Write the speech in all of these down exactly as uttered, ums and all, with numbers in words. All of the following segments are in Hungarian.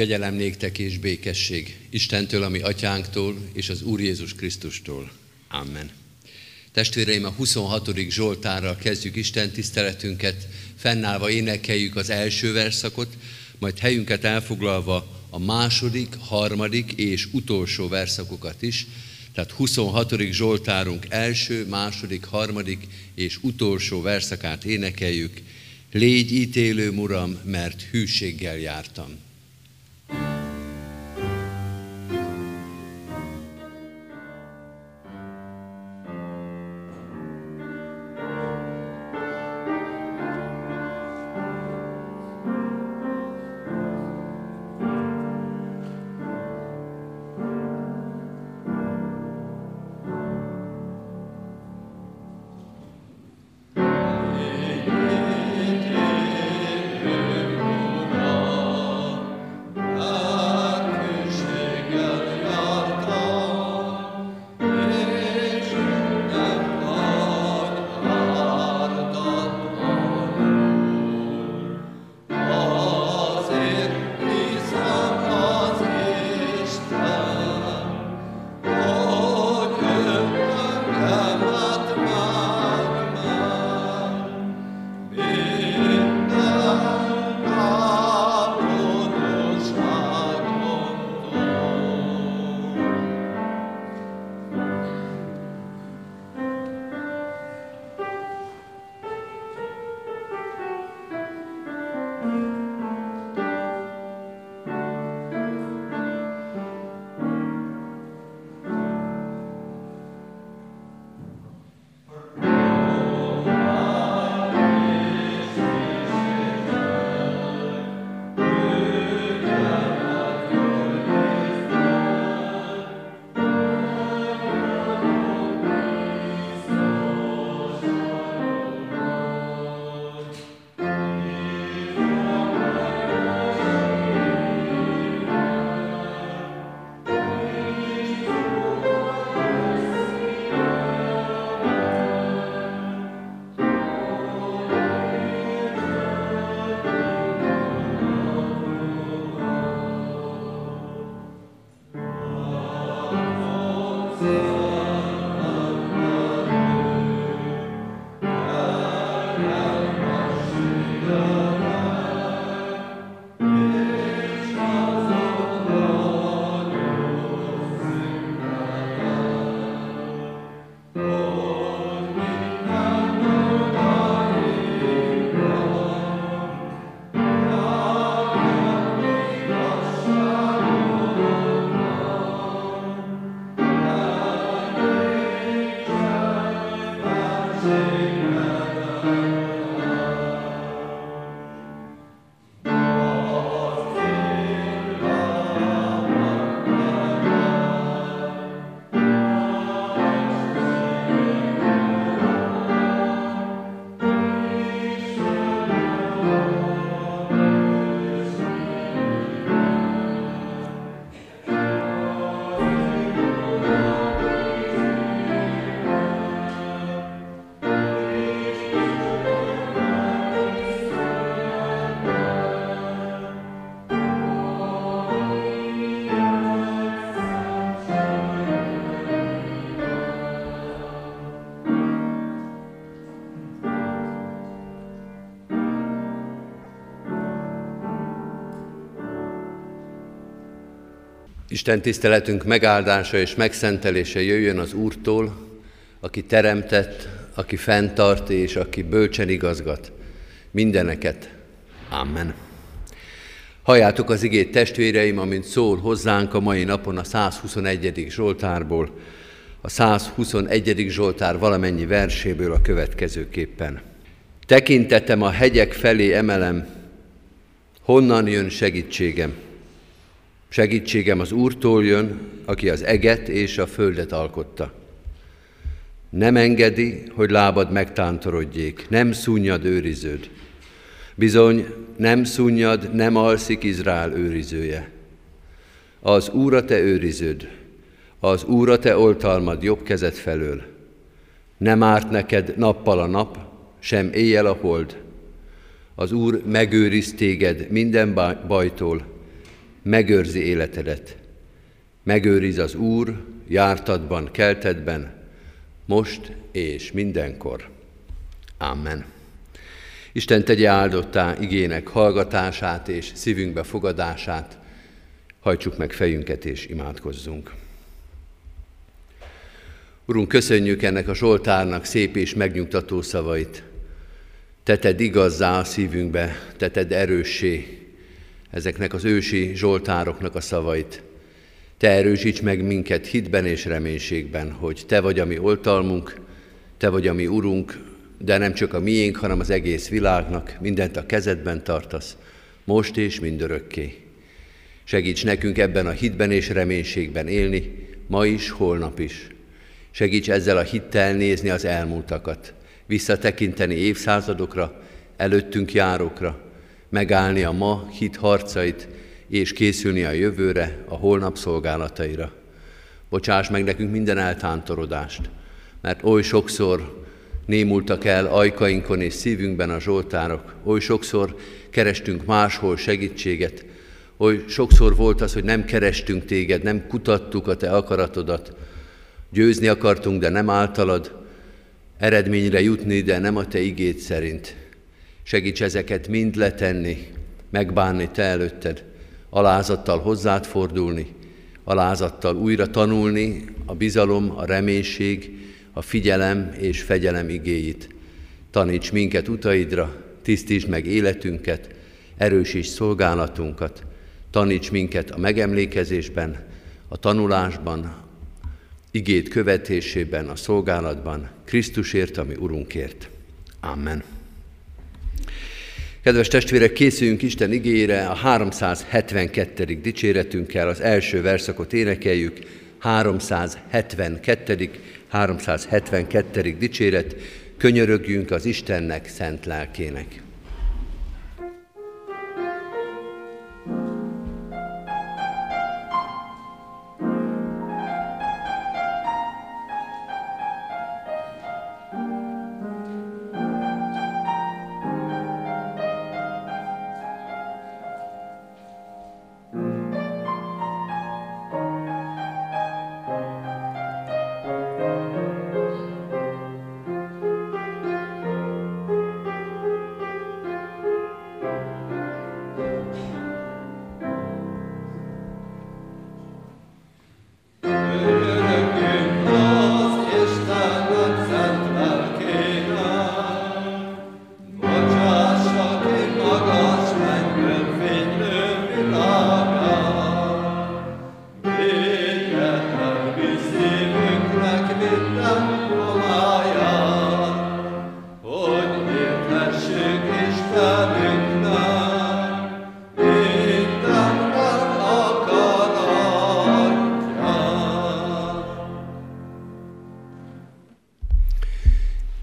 Kegyelem néktek és békesség Istentől, a mi atyánktól, és az Úr Jézus Krisztustól. Amen. Testvéreim, a huszonhatodik Zsoltárral kezdjük Isten tiszteletünket, fennállva énekeljük az első verszakot, majd helyünket elfoglalva a második, harmadik és utolsó verszakokat is. Tehát huszonhatodik Zsoltárunk első, második, harmadik és utolsó verszakát énekeljük. Légy ítélőm, Uram, mert hűséggel jártam. Isten tiszteletünk megáldása és megszentelése jöjjön az Úrtól, aki teremtett, aki fenntart és aki bölcsen igazgat mindeneket. Amen. Halljátok az igét, testvéreim, amint szól hozzánk a mai napon a száz huszonegyedik Zsoltárból, a száz huszonegyedik Zsoltár valamennyi verséből a következőképpen. Tekintetem a hegyek felé emelem, honnan jön segítségem? Segítségem az Úrtól jön, aki az eget és a földet alkotta. Nem engedi, hogy lábad megtántorodjék, nem szunnyad őriződ. Bizony, nem szunnyad, nem alszik Izrael őrizője. Az Úr a te őriződ, az Úr a te oltalmad jobb kezed felől. Nem árt neked nappal a nap, sem éjjel a hold. Az Úr megőriz téged minden bajtól, megőrzi életedet. Megőriz az Úr jártadban, keltedben, most és mindenkor. Amen. Isten tegye áldottá igének hallgatását és szívünkbe fogadását. Hajtsuk meg fejünket és imádkozzunk. Urunk, köszönjük ennek a Zsoltárnak szép és megnyugtató szavait. Te tedd igazzá a szívünkbe, te tedd erőssé ezeknek az ősi Zsoltároknak a szavait. Te erősíts meg minket hitben és reménységben, hogy Te vagy a mi oltalmunk, Te vagy a mi Urunk, de nem csak a miénk, hanem az egész világnak, mindent a kezedben tartasz, most és mindörökké. Segíts nekünk ebben a hitben és reménységben élni, ma is, holnap is. Segíts ezzel a hittel nézni az elmúltakat, visszatekinteni évszázadokra, előttünk járókra, megállni a ma hit harcait, és készülni a jövőre, a holnap szolgálataira. Bocsáss meg nekünk minden eltántorodást, mert oly sokszor némultak el ajkainkon és szívünkben a zsoltárok, oly sokszor kerestünk máshol segítséget, oly sokszor volt az, hogy nem kerestünk téged, nem kutattuk a te akaratodat, győzni akartunk, de nem általad, eredményre jutni, de nem a te igéd szerint. Segíts ezeket mind letenni, megbánni te előtted, alázattal hozzád fordulni, alázattal újra tanulni a bizalom, a reménység, a figyelem és fegyelem igéit. Taníts minket utaidra, tisztítsd meg életünket, erősíts szolgálatunkat, taníts minket a megemlékezésben, a tanulásban, igéd követésében, a szolgálatban, Krisztusért, ami Urunkért. Amen. Kedves testvérek, készüljünk Isten igéjére a háromszázhetvenkettedik dicséretünkkel, az első verszakot énekeljük, háromszázhetvenkettedik háromszázhetvenkettedik dicséret, könyörögjünk az Istennek, szent lelkének.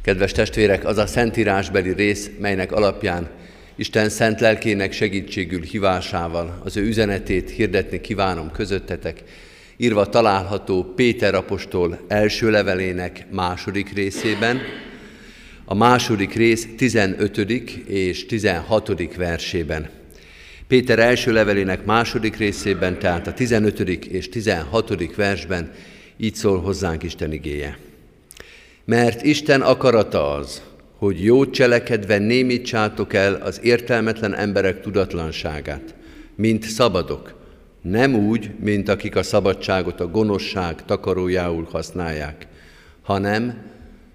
Kedves testvérek, az a szentírásbeli rész, melynek alapján Isten szent lelkének segítségül hívásával az ő üzenetét hirdetni kívánom közöttetek, írva található Péter apostol első levelének második részében, a második rész tizenötödik és tizenhatodik versében. Péter első levelének második részében, tehát a tizenötödik és tizenhatodik versben így szól hozzánk Isten igéje. Mert Isten akarata az, hogy jót cselekedve némítsátok el az értelmetlen emberek tudatlanságát, mint szabadok, nem úgy, mint akik a szabadságot a gonoszság takarójául használják, hanem,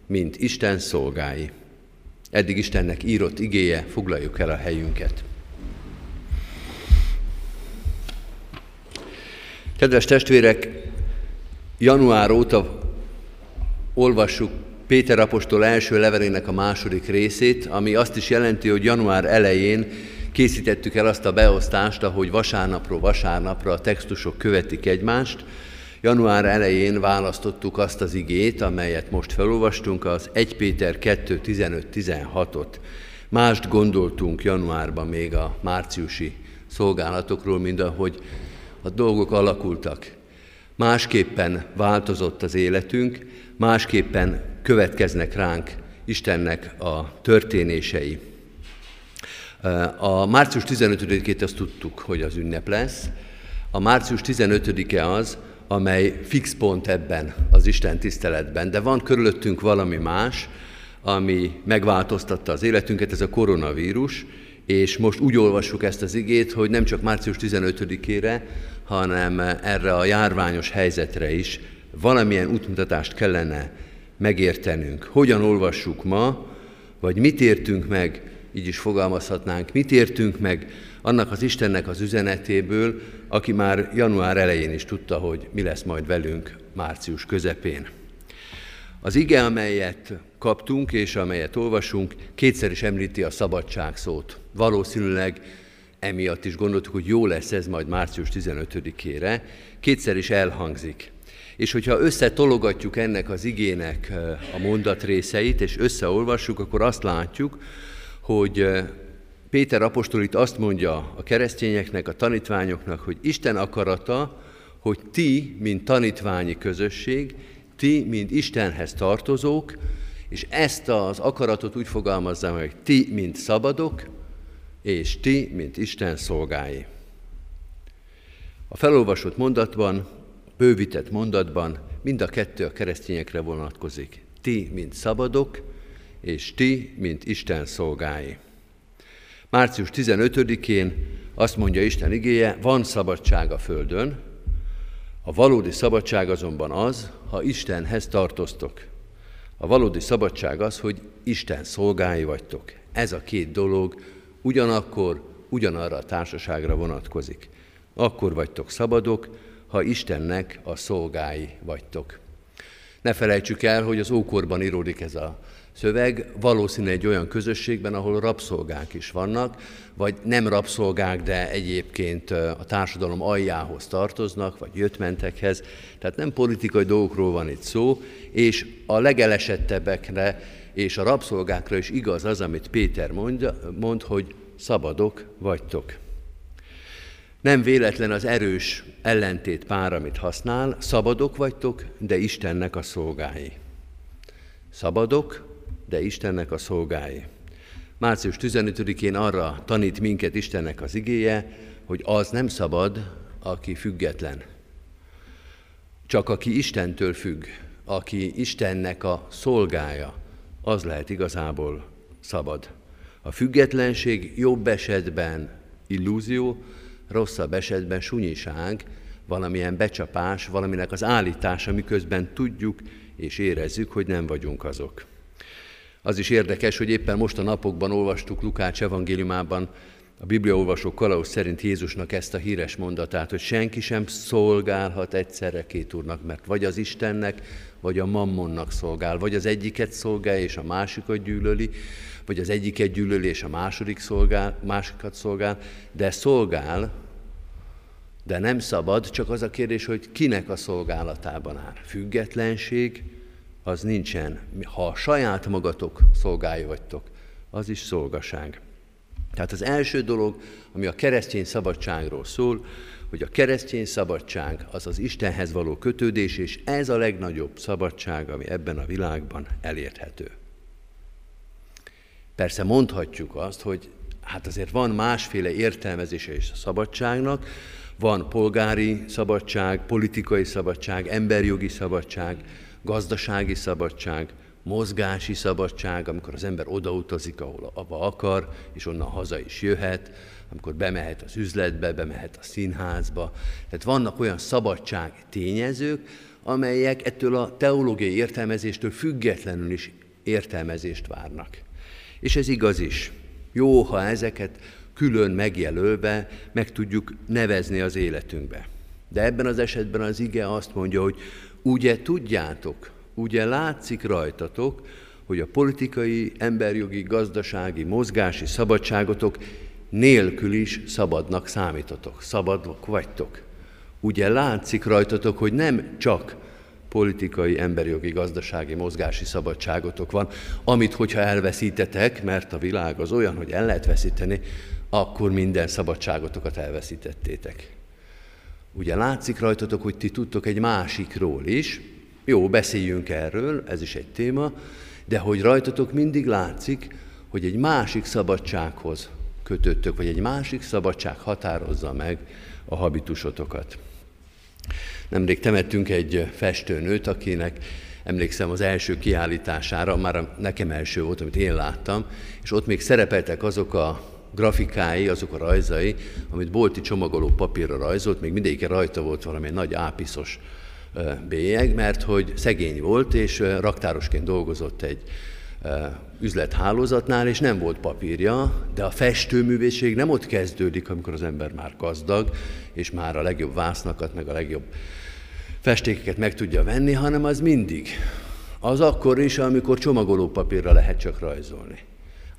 mint Isten szolgái. Eddig Istennek írott igéje, foglaljuk el a helyünket. Kedves testvérek, január óta olvassuk Péter apostol első levelének a második részét, ami azt is jelenti, hogy január elején készítettük el azt a beosztást, ahogy vasárnapról vasárnapra a textusok követik egymást. Január elején választottuk azt az igét, amelyet most felolvastunk, az egy Péter kettő tizenöt tizenhatot. Mást gondoltunk januárban még a márciusi szolgálatokról, mint ahogy a dolgok alakultak. Másképpen változott az életünk, másképpen következnek ránk Istennek a történései. A március tizenötödikét azt tudtuk, hogy az ünnep lesz, A március tizenötödike az, amely fix pont ebben az Isten tiszteletben, de van körülöttünk valami más, ami megváltoztatta az életünket, ez a koronavírus, és most úgy olvassuk ezt az igét, hogy nem csak március tizenötödikére, hanem erre a járványos helyzetre is valamilyen útmutatást kellene megértenünk. Hogyan olvassuk ma, vagy mit értünk meg, így is fogalmazhatnánk, mit értünk meg annak az Istennek az üzenetéből, aki már január elején is tudta, hogy mi lesz majd velünk március közepén. Az ige, amelyet kaptunk és amelyet olvasunk, kétszer is említi a szabadság szót. Valószínűleg emiatt is gondoltuk, hogy jó lesz ez majd március tizenötödikére, kétszer is elhangzik. És hogyha összetologatjuk ennek az igének a mondatrészeit, és összeolvassuk, akkor azt látjuk, hogy Péter apostol itt azt mondja a keresztényeknek, a tanítványoknak, hogy Isten akarata, hogy ti, mint tanítványi közösség, ti, mint Istenhez tartozók, és ezt az akaratot úgy fogalmazzam, hogy ti, mint szabadok, és ti, mint Isten szolgái. A felolvasott mondatban, bővített mondatban mind a kettő a keresztényekre vonatkozik. Ti, mint szabadok, és ti, mint Isten szolgái. március tizenötödikén azt mondja Isten igéje, van szabadság a földön, a valódi szabadság azonban az, ha Istenhez tartoztok. A valódi szabadság az, hogy Isten szolgái vagytok. Ez a két dolog ugyanakkor, ugyanarra a társaságra vonatkozik. Akkor vagytok szabadok, ha Istennek a szolgái vagytok. Ne felejtsük el, hogy az ókorban íródik ez a szöveg, valószínűleg egy olyan közösségben, ahol rabszolgák is vannak, vagy nem rabszolgák, de egyébként a társadalom aljához tartoznak, vagy jöttmentekhez, tehát nem politikai dolgokról van itt szó, és a legelesettebbekre és a rabszolgákra is igaz az, amit Péter mond, mond, hogy szabadok vagytok. Nem véletlen az erős ellentét pár, amit használ, szabadok vagytok, de Istennek a szolgái. Szabadok, de Istennek a szolgái. március tizenötödikén arra tanít minket Istennek az igéje, hogy az nem szabad, aki független. Csak aki Istentől függ, aki Istennek a szolgája, az lehet igazából szabad. A függetlenség jobb esetben illúzió, rosszabb esetben sunyiság, valamilyen becsapás, valaminek az állítása, miközben tudjuk és érezzük, hogy nem vagyunk azok. Az is érdekes, hogy éppen most a napokban olvastuk Lukács evangéliumában a bibliaolvasó kalauz szerint Jézusnak ezt a híres mondatát, hogy senki sem szolgálhat egyszerre két úrnak, mert vagy az Istennek, vagy a mammonnak szolgál, vagy az egyiket szolgálja és a másikat gyűlöli, vagy az egyiket gyűlöli és a második szolgál, másikat szolgál, de szolgál, de nem szabad, csak az a kérdés, hogy kinek a szolgálatában áll. Függetlenség, az nincsen. Ha a saját magatok szolgái vagytok, az is szolgaság. Tehát az első dolog, ami a keresztény szabadságról szól, hogy a keresztény szabadság az az Istenhez való kötődés, és ez a legnagyobb szabadság, ami ebben a világban elérhető. Persze mondhatjuk azt, hogy hát azért van másféle értelmezése is a szabadságnak, van polgári szabadság, politikai szabadság, emberjogi szabadság, gazdasági szabadság, mozgási szabadság, amikor az ember odautazik, ahol abba akar, és onnan haza is jöhet, amikor bemehet az üzletbe, bemehet a színházba. Tehát vannak olyan szabadság tényezők, amelyek ettől a teológiai értelmezéstől függetlenül is értelmezést várnak. És ez igaz is. Jó, ha ezeket külön megjelölve meg tudjuk nevezni az életünkbe. De ebben az esetben az ige azt mondja, hogy ugye tudjátok, ugye látszik rajtatok, hogy a politikai, emberjogi, gazdasági, mozgási szabadságotok nélkül is szabadnak számítotok, szabadok vagytok. Ugye látszik rajtatok, hogy nem csak politikai, emberjogi, gazdasági, mozgási szabadságotok van, amit hogyha elveszítetek, mert a világ az olyan, hogy el lehet veszíteni, akkor minden szabadságotokat elveszítettétek. Ugye látszik rajtatok, hogy ti tudtok egy másikról is, jó, beszéljünk erről, ez is egy téma, de hogy rajtatok mindig látszik, hogy egy másik szabadsághoz kötöttök, vagy egy másik szabadság határozza meg a habitusotokat. Nemrég temettünk egy festőnőt, akinek emlékszem az első kiállítására, már nekem első volt, amit én láttam, és ott még szerepeltek azok a grafikái, azok a rajzai, amit bolti csomagoló papírra rajzolt, még mindegyike rajta volt valami nagy ápiszos bélyeg, mert hogy szegény volt, és raktárosként dolgozott egy üzlethálózatnál, és nem volt papírja, de a festőművészség nem ott kezdődik, amikor az ember már gazdag, és már a legjobb vásznakat, meg a legjobb festékeket meg tudja venni, hanem az mindig. Az akkor is, amikor csomagoló papírra lehet csak rajzolni.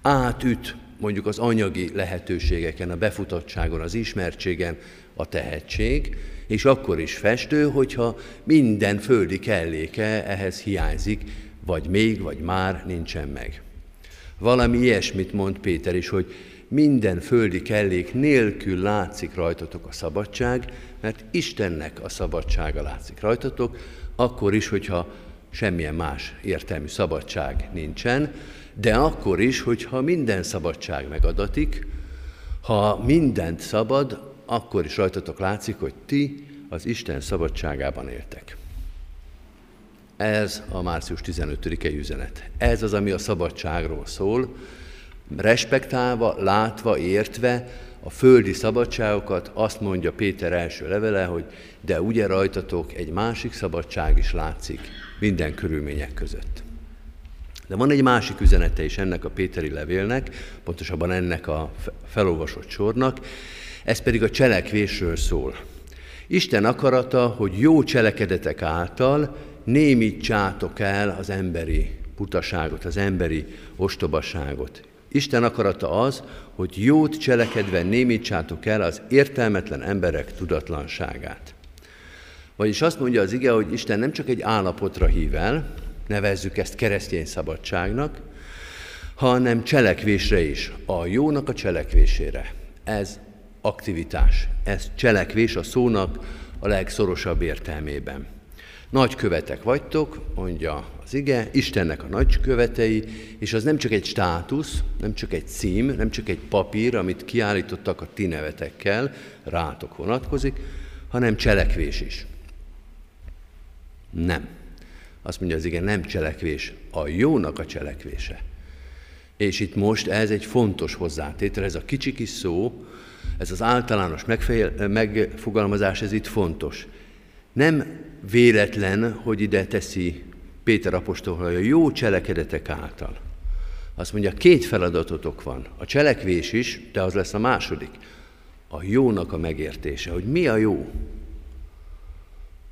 Átüt mondjuk az anyagi lehetőségeken, a befutatottságon, az ismertségen a tehetség, és akkor is festő, hogyha minden földi kelléke ehhez hiányzik, vagy még, vagy már nincsen meg. Valami ilyesmit mond Péter is, hogy minden földi kellék nélkül látszik rajtatok a szabadság, mert Istennek a szabadsága látszik rajtatok, akkor is, hogyha semmilyen más értelmű szabadság nincsen, de akkor is, hogyha minden szabadság megadatik, ha mindent szabad, akkor is rajtatok látszik, hogy ti az Isten szabadságában éltek. Ez a március tizenötödikei üzenet. Ez az, ami a szabadságról szól, respektálva, látva, értve a földi szabadságokat, azt mondja Péter első levele, hogy de ugye rajtatok egy másik szabadság is látszik minden körülmények között. De van egy másik üzenete is ennek a péteri levélnek, pontosabban ennek a felolvasott sornak, ez pedig a cselekvésről szól. Isten akarata, hogy jó cselekedetek által némítsátok el az emberi butaságot, az emberi ostobaságot. Isten akarata az, hogy jót cselekedve némítsátok el az értelmetlen emberek tudatlanságát. Vagyis azt mondja az ige, hogy Isten nem csak egy állapotra hív el, nevezzük ezt keresztény szabadságnak, hanem cselekvésre is, a jónak a cselekvésére. Ez aktivitás, ez cselekvés a szónak a legszorosabb értelmében. Nagykövetek vagytok, mondja az ige, Istennek a nagykövetei, és az nem csak egy státusz, nem csak egy cím, nem csak egy papír, amit kiállítottak a ti nevetekkel, rátok vonatkozik, hanem cselekvés is. Nem. Azt mondja az ige, nem cselekvés, a jónak a cselekvése. És itt most ez egy fontos hozzátétel, ez a kicsi kis szó, ez az általános megfejel, megfogalmazás, ez itt fontos. Nem véletlen, hogy ide teszi Péter apostol, hogy a jó cselekedetek által. Azt mondja, két feladatotok van. A cselekvés is, de az lesz a második. A jónak a megértése, hogy mi a jó.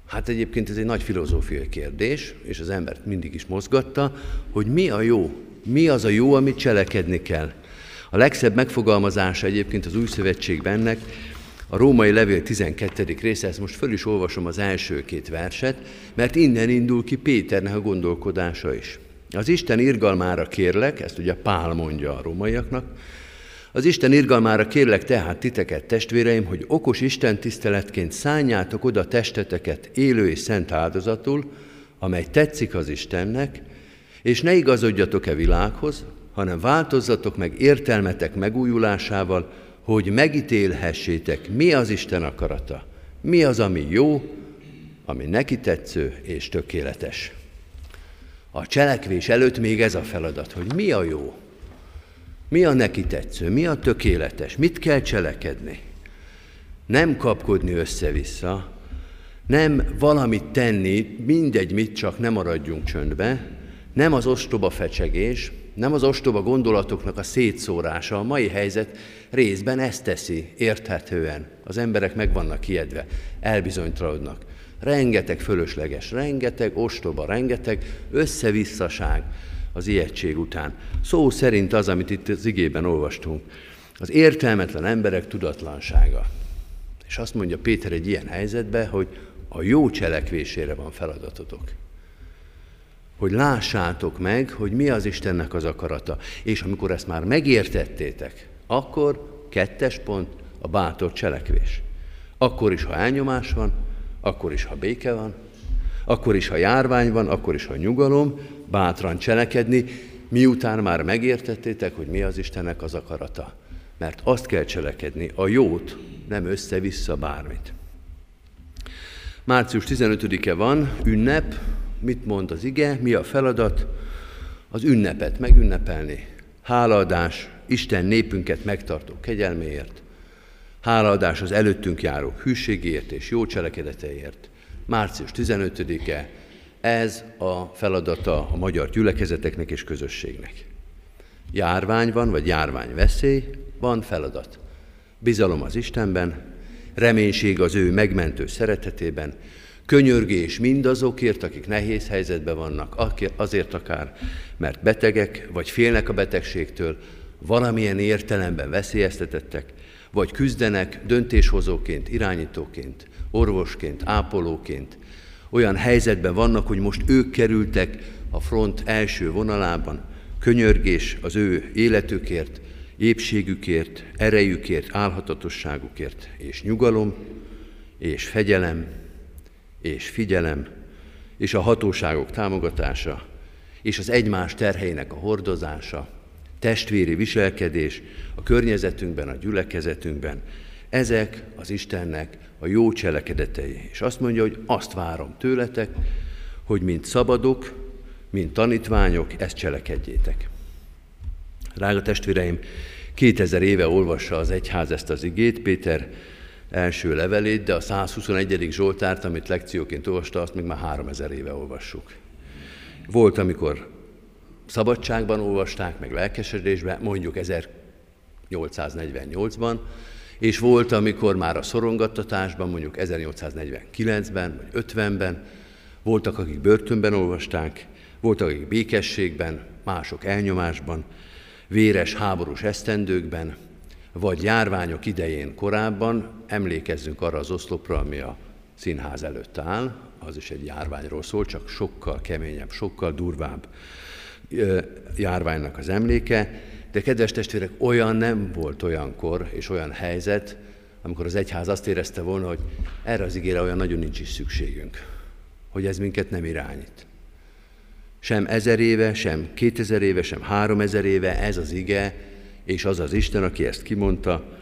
Hát egyébként ez egy nagy filozófiai kérdés, és az embert mindig is mozgatta, hogy mi a jó, mi az a jó, amit cselekedni kell. A legszebb megfogalmazása egyébként az új szövetségben ennek, a római levél tizenkettedik része, ezt most föl is olvasom az első két verset, mert innen indul ki Péternek a gondolkodása is. Az Isten irgalmára kérlek, ezt ugye Pál mondja a rómaiaknak, az Isten irgalmára kérlek tehát titeket, testvéreim, hogy okos Isten tiszteletként szánjátok oda testeteket élő és szent áldozatul, amely tetszik az Istennek, és ne igazodjatok-e világhoz, hanem változzatok meg értelmetek megújulásával, hogy megítélhessétek, mi az Isten akarata, mi az, ami jó, ami neki tetsző és tökéletes. A cselekvés előtt még ez a feladat, hogy mi a jó, mi a neki tetsző, mi a tökéletes, mit kell cselekedni. Nem kapkodni össze-vissza, nem valamit tenni, mindegy mit, csak ne maradjunk csöndbe, nem az ostoba fecsegés, nem az ostoba gondolatoknak a szétszórása, a mai helyzet részben ezt teszi érthetően. Az emberek meg vannak ijedve, elbizonytalanodnak. Rengeteg fölösleges, rengeteg ostoba, rengeteg összevisszaság az ijegység után. Szó szerint az, amit itt az igében olvastunk, az értelmetlen emberek tudatlansága. És azt mondja Péter egy ilyen helyzetben, hogy a jó cselekvésére van feladatotok. Hogy lássátok meg, hogy mi az Istennek az akarata. És amikor ezt már megértettétek, akkor kettes pont a bátor cselekvés. Akkor is, ha elnyomás van, akkor is, ha béke van, akkor is, ha járvány van, akkor is, ha nyugalom, bátran cselekedni, miután már megértettétek, hogy mi az Istennek az akarata. mert azt kell cselekedni, a jót, nem össze-vissza bármit. március tizenötödike van, ünnep, mit mond az ige, mi a feladat? Az ünnepet megünnepelni, hálaadás Isten népünket megtartó kegyelméért, hálaadás az előttünk járó hűségért és jó cselekedeteért. március tizenötödike, ez a feladata a magyar gyülekezeteknek és közösségnek. Járvány van, vagy járványveszély, van feladat. Bizalom az Istenben, reménység az ő megmentő szeretetében, könyörgés mindazokért, akik nehéz helyzetben vannak, azért akár, mert betegek, vagy félnek a betegségtől, valamilyen értelemben veszélyeztetettek, vagy küzdenek döntéshozóként, irányítóként, orvosként, ápolóként. Olyan helyzetben vannak, hogy most ők kerültek a front első vonalában, könyörgés az ő életükért, épségükért, erejükért, álhatatosságukért, és nyugalom, és fegyelem, és figyelem, és a hatóságok támogatása, és az egymás terheinek a hordozása, testvéri viselkedés a környezetünkben, a gyülekezetünkben. Ezek az Istennek a jó cselekedetei. És azt mondja, hogy azt várom tőletek, hogy mint szabadok, mint tanítványok, ezt cselekedjétek. Drága testvéreim, kétezer éve olvassa az egyház ezt az igét, Péter első levelét, de a száz huszonegyedik Zsoltárt, amit lekcióként olvasta, azt még már háromezer éve olvassuk. Volt, amikor szabadságban olvasták, meg lelkesedésben, mondjuk ezernyolcszáznegyvennyolcban, és volt, amikor már a szorongattatásban, mondjuk ezernyolcszáznegyvenkilencben, vagy ötvenben, voltak, akik börtönben olvasták, voltak, akik békességben, mások elnyomásban, véres háborús esztendőkben, vagy járványok idején korábban. Emlékezzünk arra az oszlopra, ami a színház előtt áll, az is egy járványról szól, csak sokkal keményebb, sokkal durvább járványnak az emléke. De kedves testvérek, olyan nem volt olyankor és olyan helyzet, amikor az egyház azt érezte volna, hogy erre az igére olyan nagyon nincs is szükségünk, hogy ez minket nem irányít. Sem ezer éve, sem kétezer éve, sem háromezer éve ez az ige, és az az Isten, aki ezt kimondta,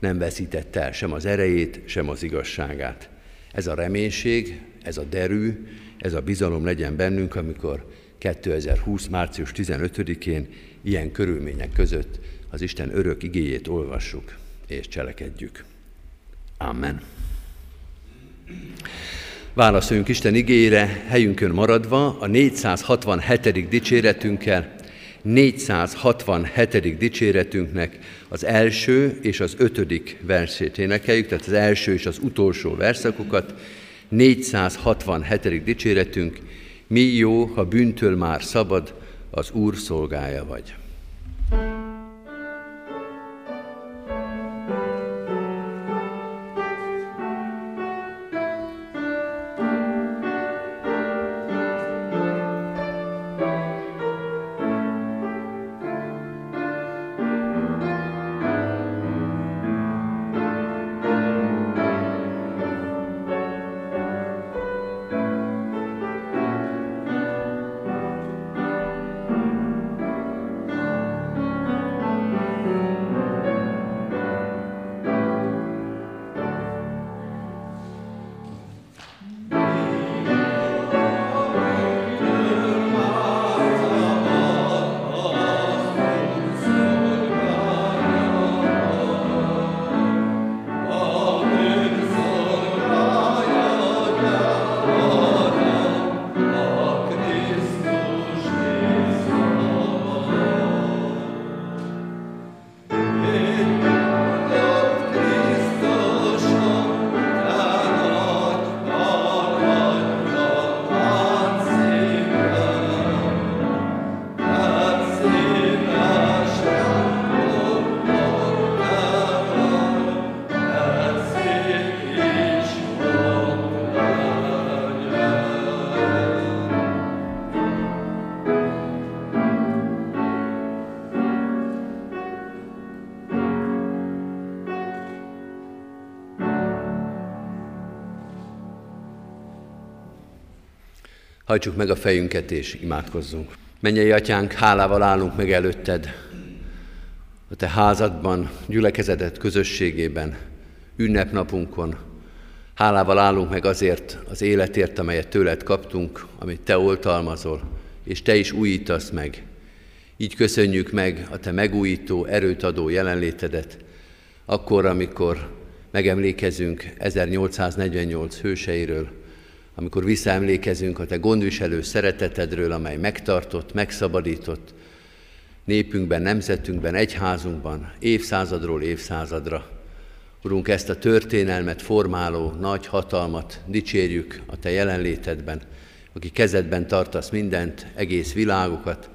nem veszítette el sem az erejét, sem az igazságát. Ez a reménység, ez a derű, ez a bizalom legyen bennünk, amikor kétezer-húsz. március tizenötödikén ilyen körülmények között az Isten örök igéjét olvassuk és cselekedjük. Amen. Válaszoljunk Isten igéjére, helyünkön maradva, a négyszázhatvanhetedik dicséretünkkel, négyszázhatvanhetedik dicséretünknek az első és az ötödik versét énekeljük, tehát az első és az utolsó verszakokat. négyszázhatvanhetedik dicséretünk, mi jó, ha bűntől már szabad, az Úr szolgája vagy. Hajtsuk meg a fejünket és imádkozzunk. Mennyei Atyánk, hálával állunk meg előtted a te házadban, gyülekezedet közösségében, ünnepnapunkon. Hálával állunk meg azért az életért, amelyet tőled kaptunk, amit te oltalmazol, és te is újítasz meg. Így köszönjük meg a te megújító, erőt adó jelenlétedet, akkor, amikor megemlékezünk ezernyolcszáznegyvennyolc hőseiről, amikor visszaemlékezünk a te gondviselő szeretetedről, amely megtartott, megszabadított népünkben, nemzetünkben, egyházunkban, évszázadról évszázadra. Urunk, ezt a történelmet formáló nagy hatalmat dicsérjük a te jelenlétedben, aki kezedben tartasz mindent, egész világokat,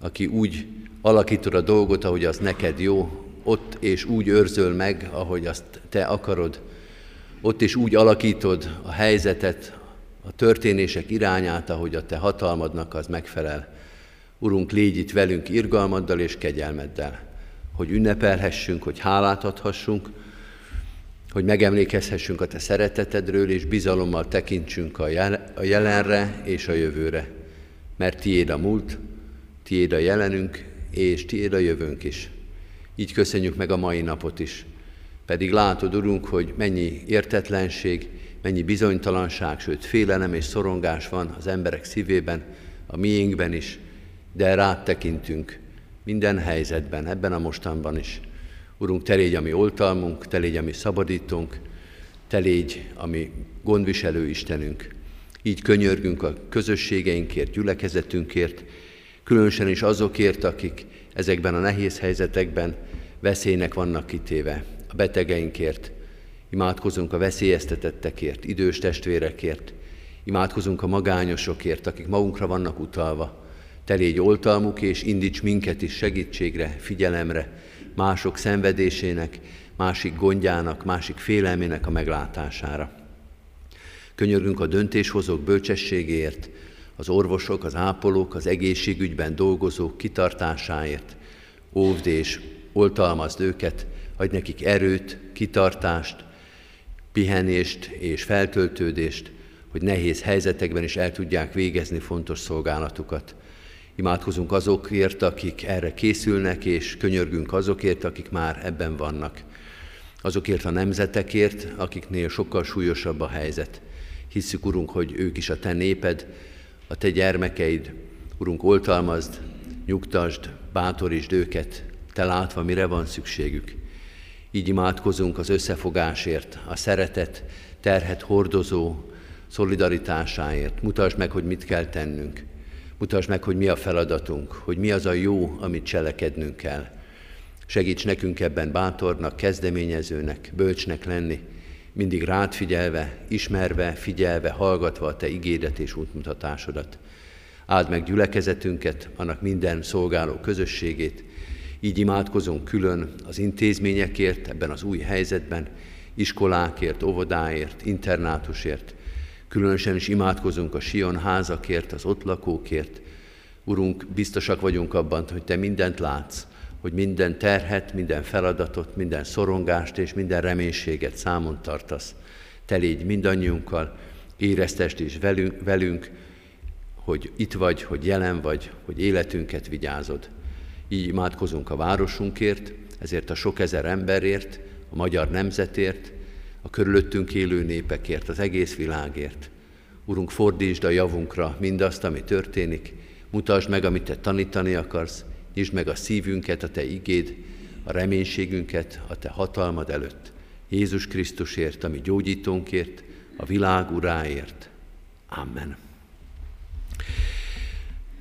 aki úgy alakítod a dolgot, ahogy az neked jó, ott és úgy őrzöl meg, ahogy azt te akarod, ott is úgy alakítod a helyzetet, a történések irányát, ahogy a te hatalmadnak az megfelel. Urunk, légy itt velünk irgalmaddal és kegyelmeddel, hogy ünnepelhessünk, hogy hálát adhassunk, hogy megemlékezhessünk a te szeretetedről, és bizalommal tekintsünk a jelenre és a jövőre, mert tiéd a múlt, tiéd a jelenünk, és tiéd a jövőnk is. Így köszönjük meg a mai napot is. Pedig látod, Urunk, hogy mennyi értetlenség, mennyi bizonytalanság, sőt félelem és szorongás van az emberek szívében, a miénkben is, de rád tekintünk minden helyzetben, ebben a mostanban is. Urunk, te légy a mi oltalmunk, te légy a mi szabadítónk, te légy a mi gondviselő Istenünk. Így könyörgünk a közösségeinkért, gyülekezetünkért, különösen is azokért, akik ezekben a nehéz helyzetekben veszélynek vannak kitéve. A betegeinkért, imádkozunk a veszélyeztetettekért, idős testvérekért, imádkozunk a magányosokért, akik magunkra vannak utalva. Te légy oltalmuk, és indíts minket is segítségre, figyelemre, mások szenvedésének, másik gondjának, másik félelmének a meglátására. Könyörgünk a döntéshozók bölcsességéért, az orvosok, az ápolók, az egészségügyben dolgozók kitartásáért. Óvd és oltalmazd őket, adj nekik erőt, kitartást, pihenést és feltöltődést, hogy nehéz helyzetekben is el tudják végezni fontos szolgálatukat. Imádkozunk azokért, akik erre készülnek, és könyörgünk azokért, akik már ebben vannak. Azokért a nemzetekért, akiknél sokkal súlyosabb a helyzet. Hisszük, Urunk, hogy ők is a te néped, a te gyermekeid. Urunk, oltalmazd, nyugtasd, bátorítsd őket, te látva, mire van szükségük. Így imádkozunk az összefogásért, a szeretet, terhet hordozó szolidaritásáért. Mutasd meg, hogy mit kell tennünk. Mutasd meg, hogy mi a feladatunk, hogy mi az a jó, amit cselekednünk kell. Segíts nekünk ebben bátornak, kezdeményezőnek, bölcsnek lenni, mindig rád figyelve, ismerve, figyelve, hallgatva a te igédet és útmutatásodat. Áld meg gyülekezetünket, annak minden szolgáló közösségét. Így imádkozunk külön az intézményekért, ebben az új helyzetben, iskolákért, óvodáért, internátusért. Különösen is imádkozunk a Sion házakért, az ott lakókért. Urunk, biztosak vagyunk abban, hogy te mindent látsz, hogy minden terhet, minden feladatot, minden szorongást és minden reménységet számon tartasz. Te légy mindannyiunkkal, éreztesd is velünk, velünk, hogy itt vagy, hogy jelen vagy, hogy életünket vigyázod. Így imádkozunk a városunkért, ezért a sok ezer emberért, a magyar nemzetért, a körülöttünk élő népekért, az egész világért. Urunk, fordítsd a javunkra mindazt, ami történik, mutasd meg, amit te tanítani akarsz, nyisd meg a szívünket, a te igéd, a reménységünket a te hatalmad előtt. Jézus Krisztusért, a mi gyógyítónkért, a világ uráért. Amen.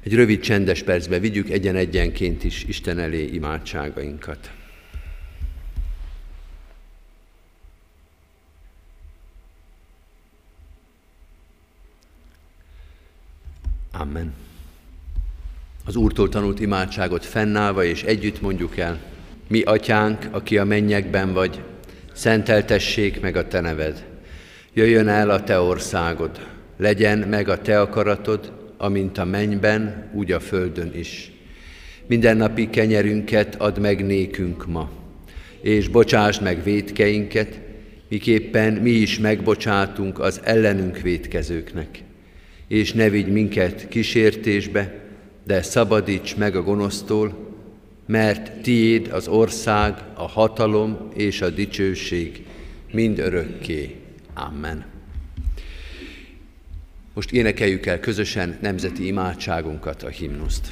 Egy rövid csendes percbe vigyük egyen-egyenként is Isten elé imádságainkat. Amen. Az Úrtól tanult imádságot fennállva és együtt mondjuk el. Mi Atyánk, aki a mennyekben vagy, szenteltessék meg a te neved. Jöjjön el a te országod, legyen meg a te akaratod, amint a mennyben, úgy a földön is. Mindennapi kenyerünket add meg nékünk ma, és bocsásd meg vétkeinket, miképpen mi is megbocsátunk az ellenünk vétkezőknek. És ne vigy minket kísértésbe, de szabadíts meg a gonosztól, mert tiéd az ország, a hatalom és a dicsőség mind örökké. Amen. Most énekeljük el közösen nemzeti imádságunkat, a himnuszt.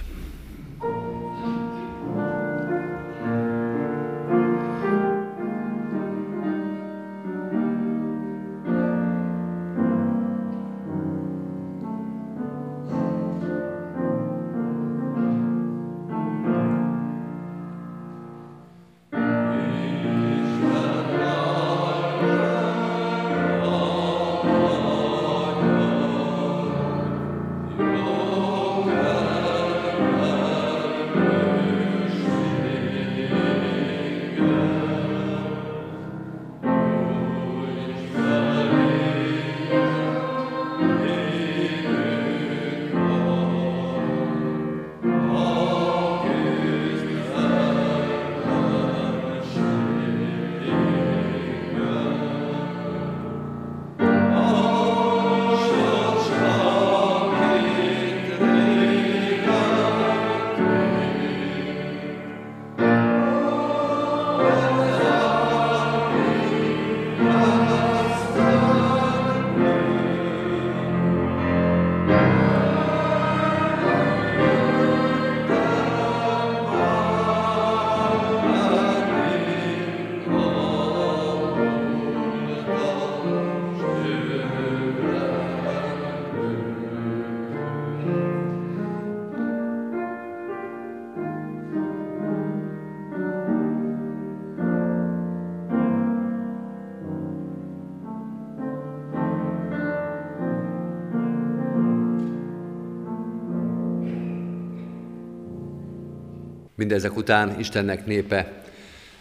Mindezek után Istennek népe,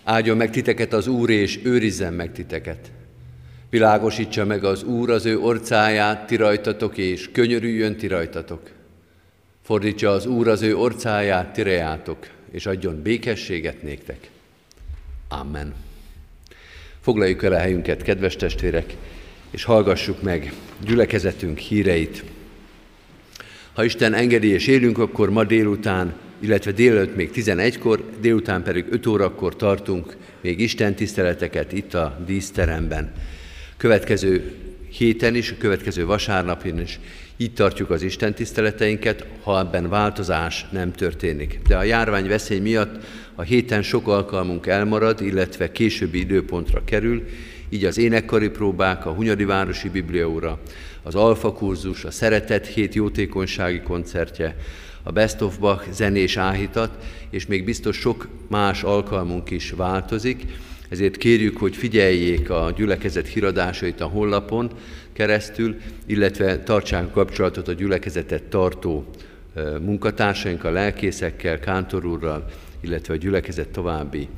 áldjon meg titeket az Úr, és őrizzen meg titeket. Világosítsa meg az Úr az ő orcáját ti rajtatok, és könyörüljön ti rajtatok. Fordítsa az Úr az ő orcáját ti rejátok, és adjon békességet néktek. Amen. Foglaljuk el a helyünket, kedves testvérek, és hallgassuk meg gyülekezetünk híreit. Ha Isten engedi és élünk, akkor ma délután, illetve délelőtt még tizenegykor, délután pedig öt órakor tartunk még Isten tiszteleteket itt a díszteremben. Következő héten is, következő vasárnapin is így tartjuk az Isten tiszteleteinket, ha ebben változás nem történik. De a járványveszély miatt a héten sok alkalmunk elmarad, illetve későbbi időpontra kerül, így az énekkari próbák, a Hunyadi Városi Bibliaóra, az Alfa kurzus, a Szeretet hét jótékonysági koncertje, a Best of Bach zenés áhítat, és még biztos sok más alkalmunk is változik, ezért kérjük, hogy figyeljék a gyülekezet híradásait a honlapon keresztül, illetve tartsák kapcsolatot a gyülekezetet tartó munkatársainkkal, lelkészekkel, kántorúrral, illetve a gyülekezet további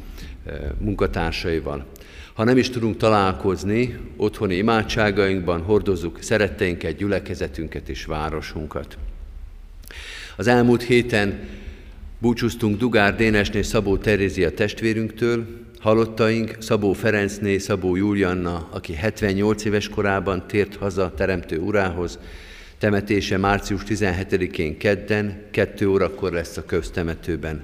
munkatársaival. Ha nem is tudunk találkozni, otthoni imádságainkban hordozzuk szeretteinket, gyülekezetünket és városunkat. Az elmúlt héten búcsúztunk Dugár Dénesné Szabó Terézia testvérünktől, halottaink Szabó Ferencné Szabó Julianna, aki hetvennyolc éves korában tért haza Teremtő Urához, temetése március tizenhetedikén kedden, kettő órakor lesz a köztemetőben.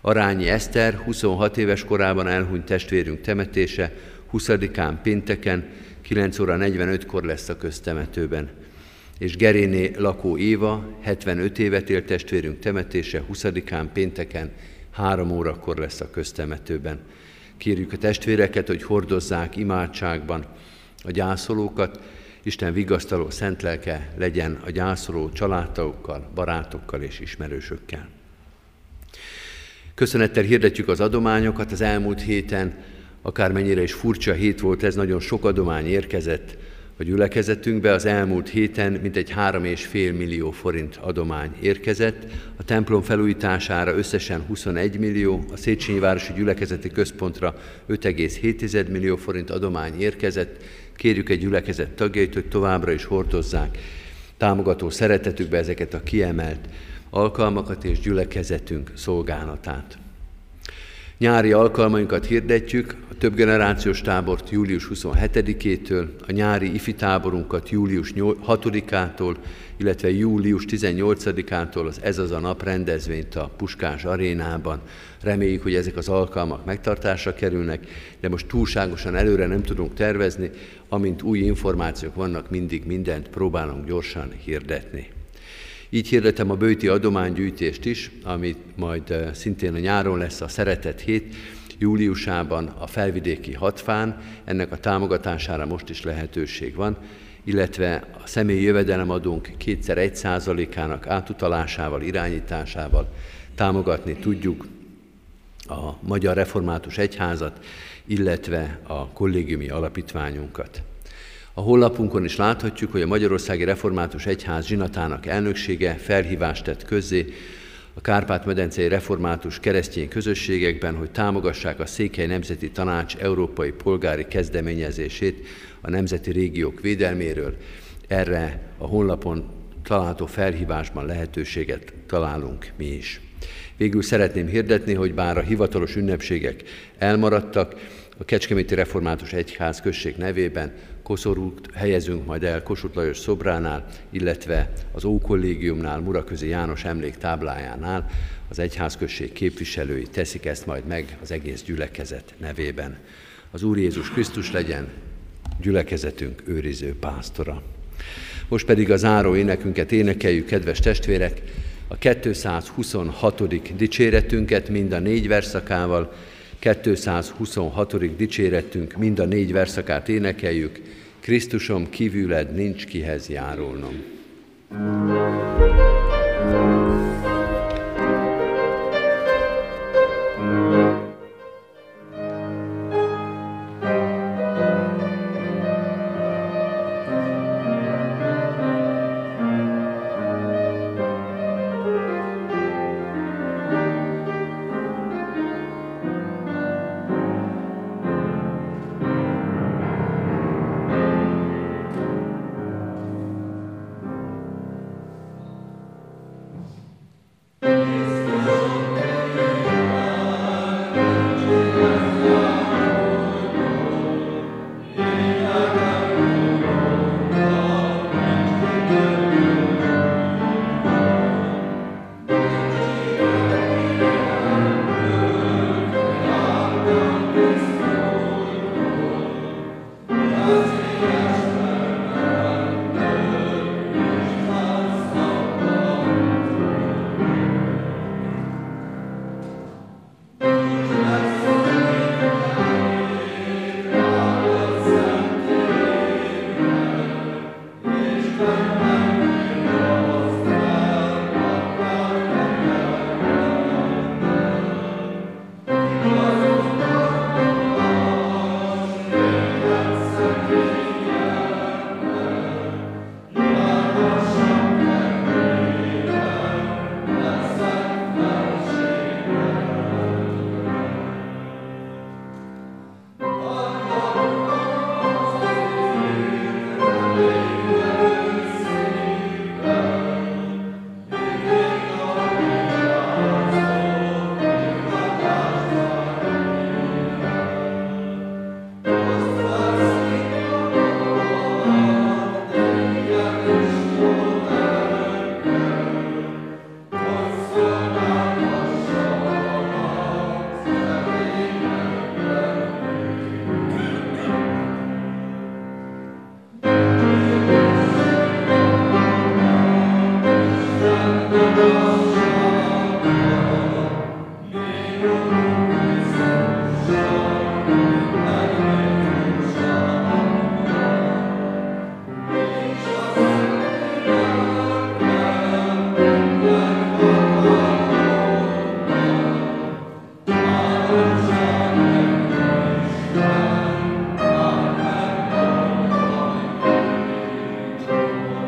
Arányi Eszter huszonhat éves korában elhunyt testvérünk temetése, huszadikán pénteken, kilenc óra negyvenötkor lesz a köztemetőben. És Geréné Lakó Éva, hetvenöt évet élt testvérünk temetése, huszadikán pénteken, három órakor lesz a köztemetőben. Kérjük a testvéreket, hogy hordozzák imádságban a gyászolókat, Isten vigasztaló szent lelke legyen a gyászoló családtagokkal, barátokkal és ismerősökkel. Köszönettel hirdetjük az adományokat az elmúlt héten, akármennyire is furcsa hét volt ez, nagyon sok adomány érkezett a gyülekezetünkbe. Az elmúlt héten mintegy három egész öt millió forint adomány érkezett, a templom felújítására összesen huszonegy millió, a Széchenyi Városi Gyülekezeti Központra öt egész hét millió forint adomány érkezett. Kérjük egy gyülekezet tagjait, hogy továbbra is hordozzák támogató szeretetükbe ezeket a kiemelt alkalmakat és gyülekezetünk szolgálatát. Nyári alkalmainkat hirdetjük, a többgenerációs tábort július huszonhetedikétől, a nyári ifi táborunkat július hatodikától, illetve július tizennyolcadikától az Ez az a nap rendezvényt a Puskás arénában. Reméljük, hogy ezek az alkalmak megtartásra kerülnek, de most túlságosan előre nem tudunk tervezni, amint új információk vannak, mindig mindent próbálunk gyorsan hirdetni. Így hirdetem a böjti adománygyűjtést is, amit majd szintén a nyáron lesz a Szeretet hét, júliusában a felvidéki Hatfán, ennek a támogatására most is lehetőség van, illetve a személyi jövedelemadónk kétszer egy százalékának átutalásával, irányításával támogatni tudjuk a Magyar Református Egyházat, illetve a kollégiumi alapítványunkat. A honlapunkon is láthatjuk, hogy a Magyarországi Református Egyház zsinatának elnöksége felhívást tett közzé a Kárpát-medencei református keresztény közösségekben, hogy támogassák a Székely Nemzeti Tanács európai polgári kezdeményezését a nemzeti régiók védelméről. Erre a honlapon található felhívásban lehetőséget találunk mi is. Végül szeretném hirdetni, hogy bár a hivatalos ünnepségek elmaradtak, a Kecskeméti Református Egyház község nevében koszorút helyezünk majd el Kossuth Lajos szobránál, illetve az Ókollégiumnál, Muraközi János emléktáblájánál az egyházközség képviselői teszik ezt majd meg az egész gyülekezet nevében. Az Úr Jézus Krisztus legyen gyülekezetünk őriző pásztora. Most pedig a záró énekünket énekeljük, kedves testvérek, a kétszázhuszonhatodik dicséretünket mind a négy verszakával, kétszázhuszonhatodik dicséretünk mind a négy verszakát énekeljük, Krisztusom kívüled nincs kihez járulnom.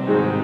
Thank you.